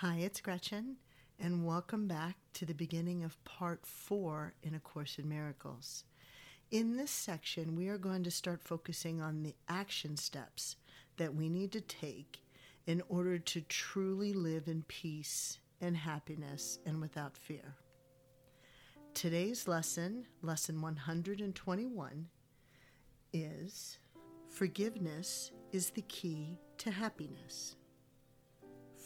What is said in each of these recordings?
Hi, it's Gretchen, and welcome back to the beginning of Part 4 in A Course in Miracles. In this section, we are going to start focusing on the action steps that we need to take in order to truly live in peace and happiness and without fear. Today's lesson, Lesson 121, is Forgiveness is the Key to Happiness.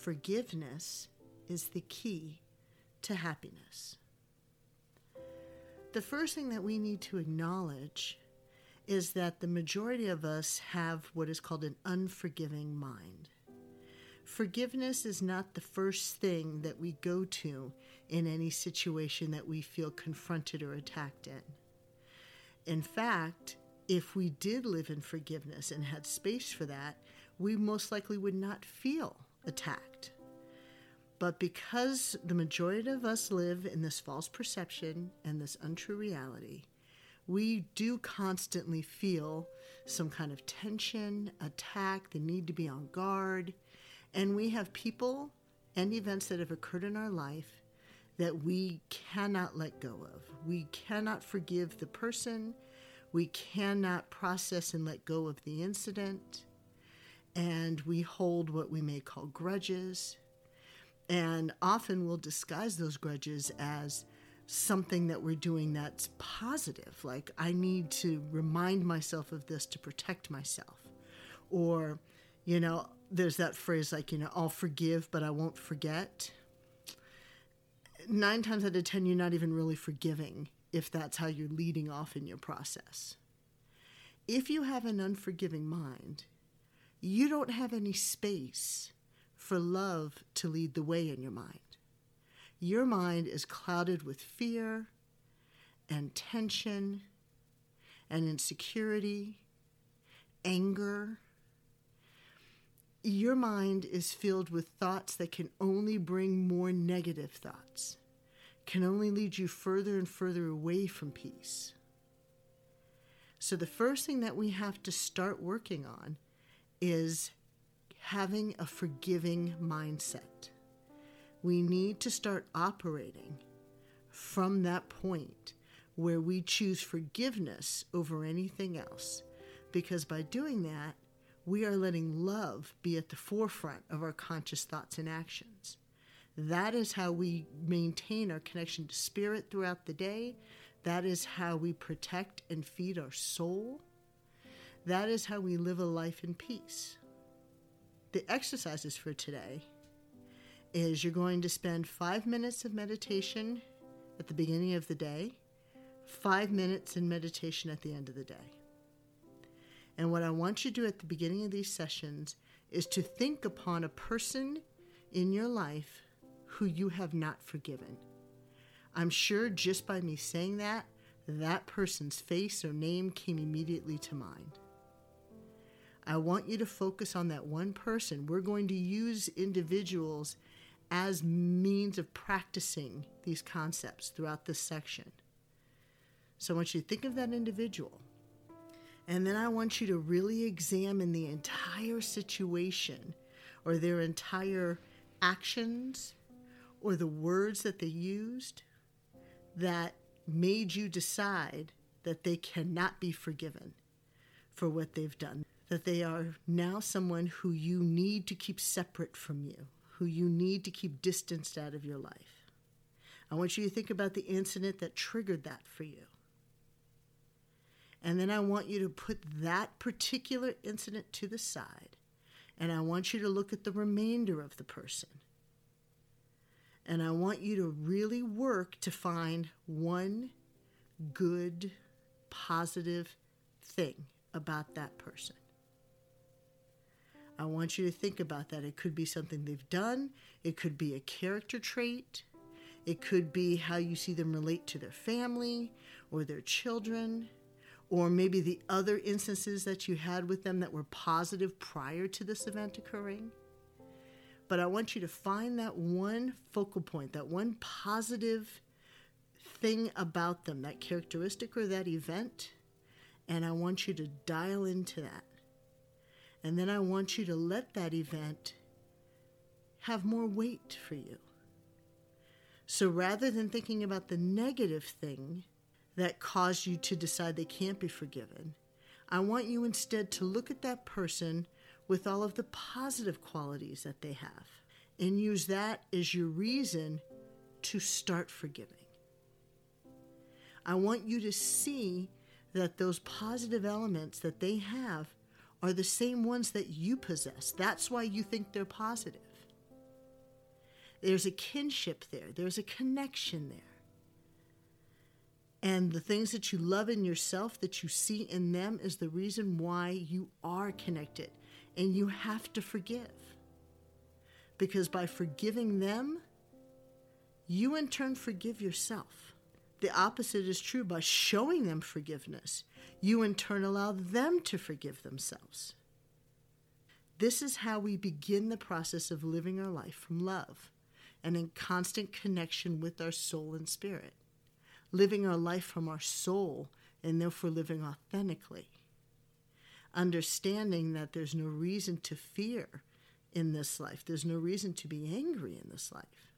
Forgiveness is the key to happiness. The first thing that we need to acknowledge is that the majority of us have what is called an unforgiving mind. Forgiveness is not the first thing that we go to in any situation that we feel confronted or attacked in. In fact, if we did live in forgiveness and had space for that, we most likely would not feel attacked. But because the majority of us live in this false perception and this untrue reality, we do constantly feel some kind of tension, attack, the need to be on guard, and we have people and events that have occurred in our life that we cannot let go of. We cannot forgive the person. We cannot process and let go of the incident. And we hold what we may call grudges, and often we'll disguise those grudges as something that we're doing that's positive, like I need to remind myself of this to protect myself. Or, there's that phrase like, I'll forgive, but I won't forget. 9 times out of 10, you're not even really forgiving if that's how you're leading off in your process. If you have an unforgiving mind, you don't have any space for love to lead the way in your mind. Your mind is clouded with fear and tension and insecurity, anger. Your mind is filled with thoughts that can only bring more negative thoughts, can only lead you further and further away from peace. So the first thing that we have to start working on is having a forgiving mindset. We need to start operating from that point where we choose forgiveness over anything else, because by doing that, we are letting love be at the forefront of our conscious thoughts and actions. That is how we maintain our connection to spirit throughout the day. That is how we protect and feed our soul. That is how we live a life in peace. The exercises for today is you're going to spend 5 minutes of meditation at the beginning of the day, 5 minutes in meditation at the end of the day. And what I want you to do at the beginning of these sessions is to think upon a person in your life who you have not forgiven. I'm sure just by me saying that, that person's face or name came immediately to mind. I want you to focus on that one person. We're going to use individuals as means of practicing these concepts throughout this section. So I want you to think of that individual. And then I want you to really examine the entire situation or their entire actions or the words that they used that made you decide that they cannot be forgiven for what they've done, that they are now someone who you need to keep separate from you, who you need to keep distanced out of your life. I want you to think about the incident that triggered that for you. And then I want you to put that particular incident to the side, and I want you to look at the remainder of the person. And I want you to really work to find one good, positive thing about that person. I want you to think about that. It could be something they've done. It could be a character trait. It could be how you see them relate to their family or their children, or maybe the other instances that you had with them that were positive prior to this event occurring. But I want you to find that one focal point, that one positive thing about them, that characteristic or that event, and I want you to dial into that. And then I want you to let that event have more weight for you. So rather than thinking about the negative thing that caused you to decide they can't be forgiven, I want you instead to look at that person with all of the positive qualities that they have and use that as your reason to start forgiving. I want you to see that those positive elements that they have are the same ones that you possess. That's why you think they're positive. There's a kinship there. There's a connection there. And the things that you love in yourself, that you see in them, is the reason why you are connected. And you have to forgive. Because by forgiving them, you in turn forgive yourself. The opposite is true. By showing them forgiveness, you in turn allow them to forgive themselves. This is how we begin the process of living our life from love and in constant connection with our soul and spirit, living our life from our soul and therefore living authentically, understanding that there's no reason to fear in this life. There's no reason to be angry in this life,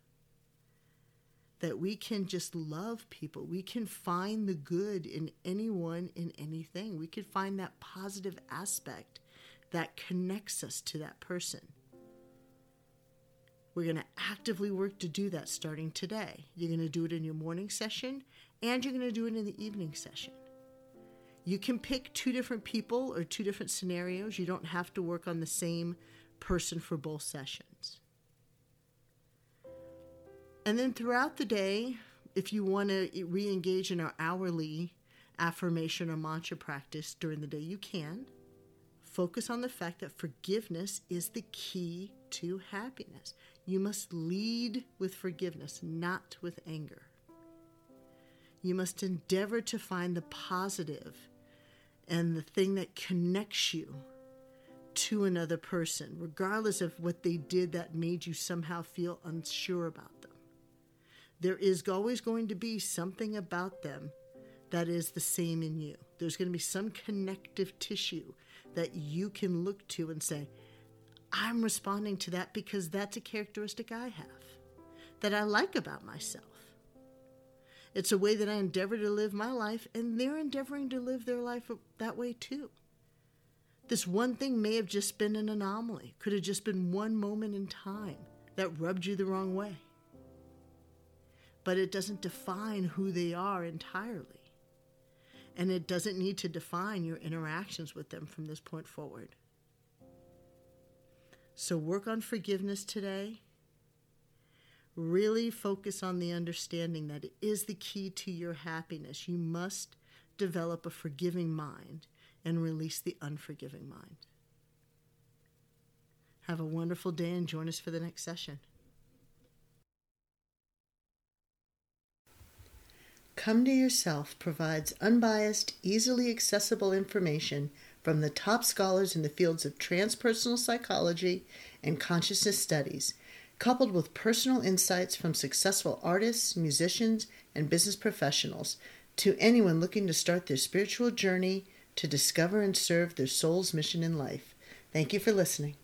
that we can just love people. We can find the good in anyone, in anything. We can find that positive aspect that connects us to that person. We're going to actively work to do that starting today. You're going to do it in your morning session, and you're going to do it in the evening session. You can pick two different people or two different scenarios. You don't have to work on the same person for both sessions. And then throughout the day, if you want to re-engage in our hourly affirmation or mantra practice during the day, you can. Focus on the fact that forgiveness is the key to happiness. You must lead with forgiveness, not with anger. You must endeavor to find the positive and the thing that connects you to another person, regardless of what they did that made you somehow feel unsure about them. There is always going to be something about them that is the same in you. There's going to be some connective tissue that you can look to and say, I'm responding to that because that's a characteristic I have, that I like about myself. It's a way that I endeavor to live my life, and they're endeavoring to live their life that way too. This one thing may have just been an anomaly, could have just been one moment in time that rubbed you the wrong way. But it doesn't define who they are entirely. And it doesn't need to define your interactions with them from this point forward. So work on forgiveness today. Really focus on the understanding that it is the key to your happiness. You must develop a forgiving mind and release the unforgiving mind. Have a wonderful day and join us for the next session. Come to Yourself provides unbiased, easily accessible information from the top scholars in the fields of transpersonal psychology and consciousness studies, coupled with personal insights from successful artists, musicians, and business professionals to anyone looking to start their spiritual journey to discover and serve their soul's mission in life. Thank you for listening.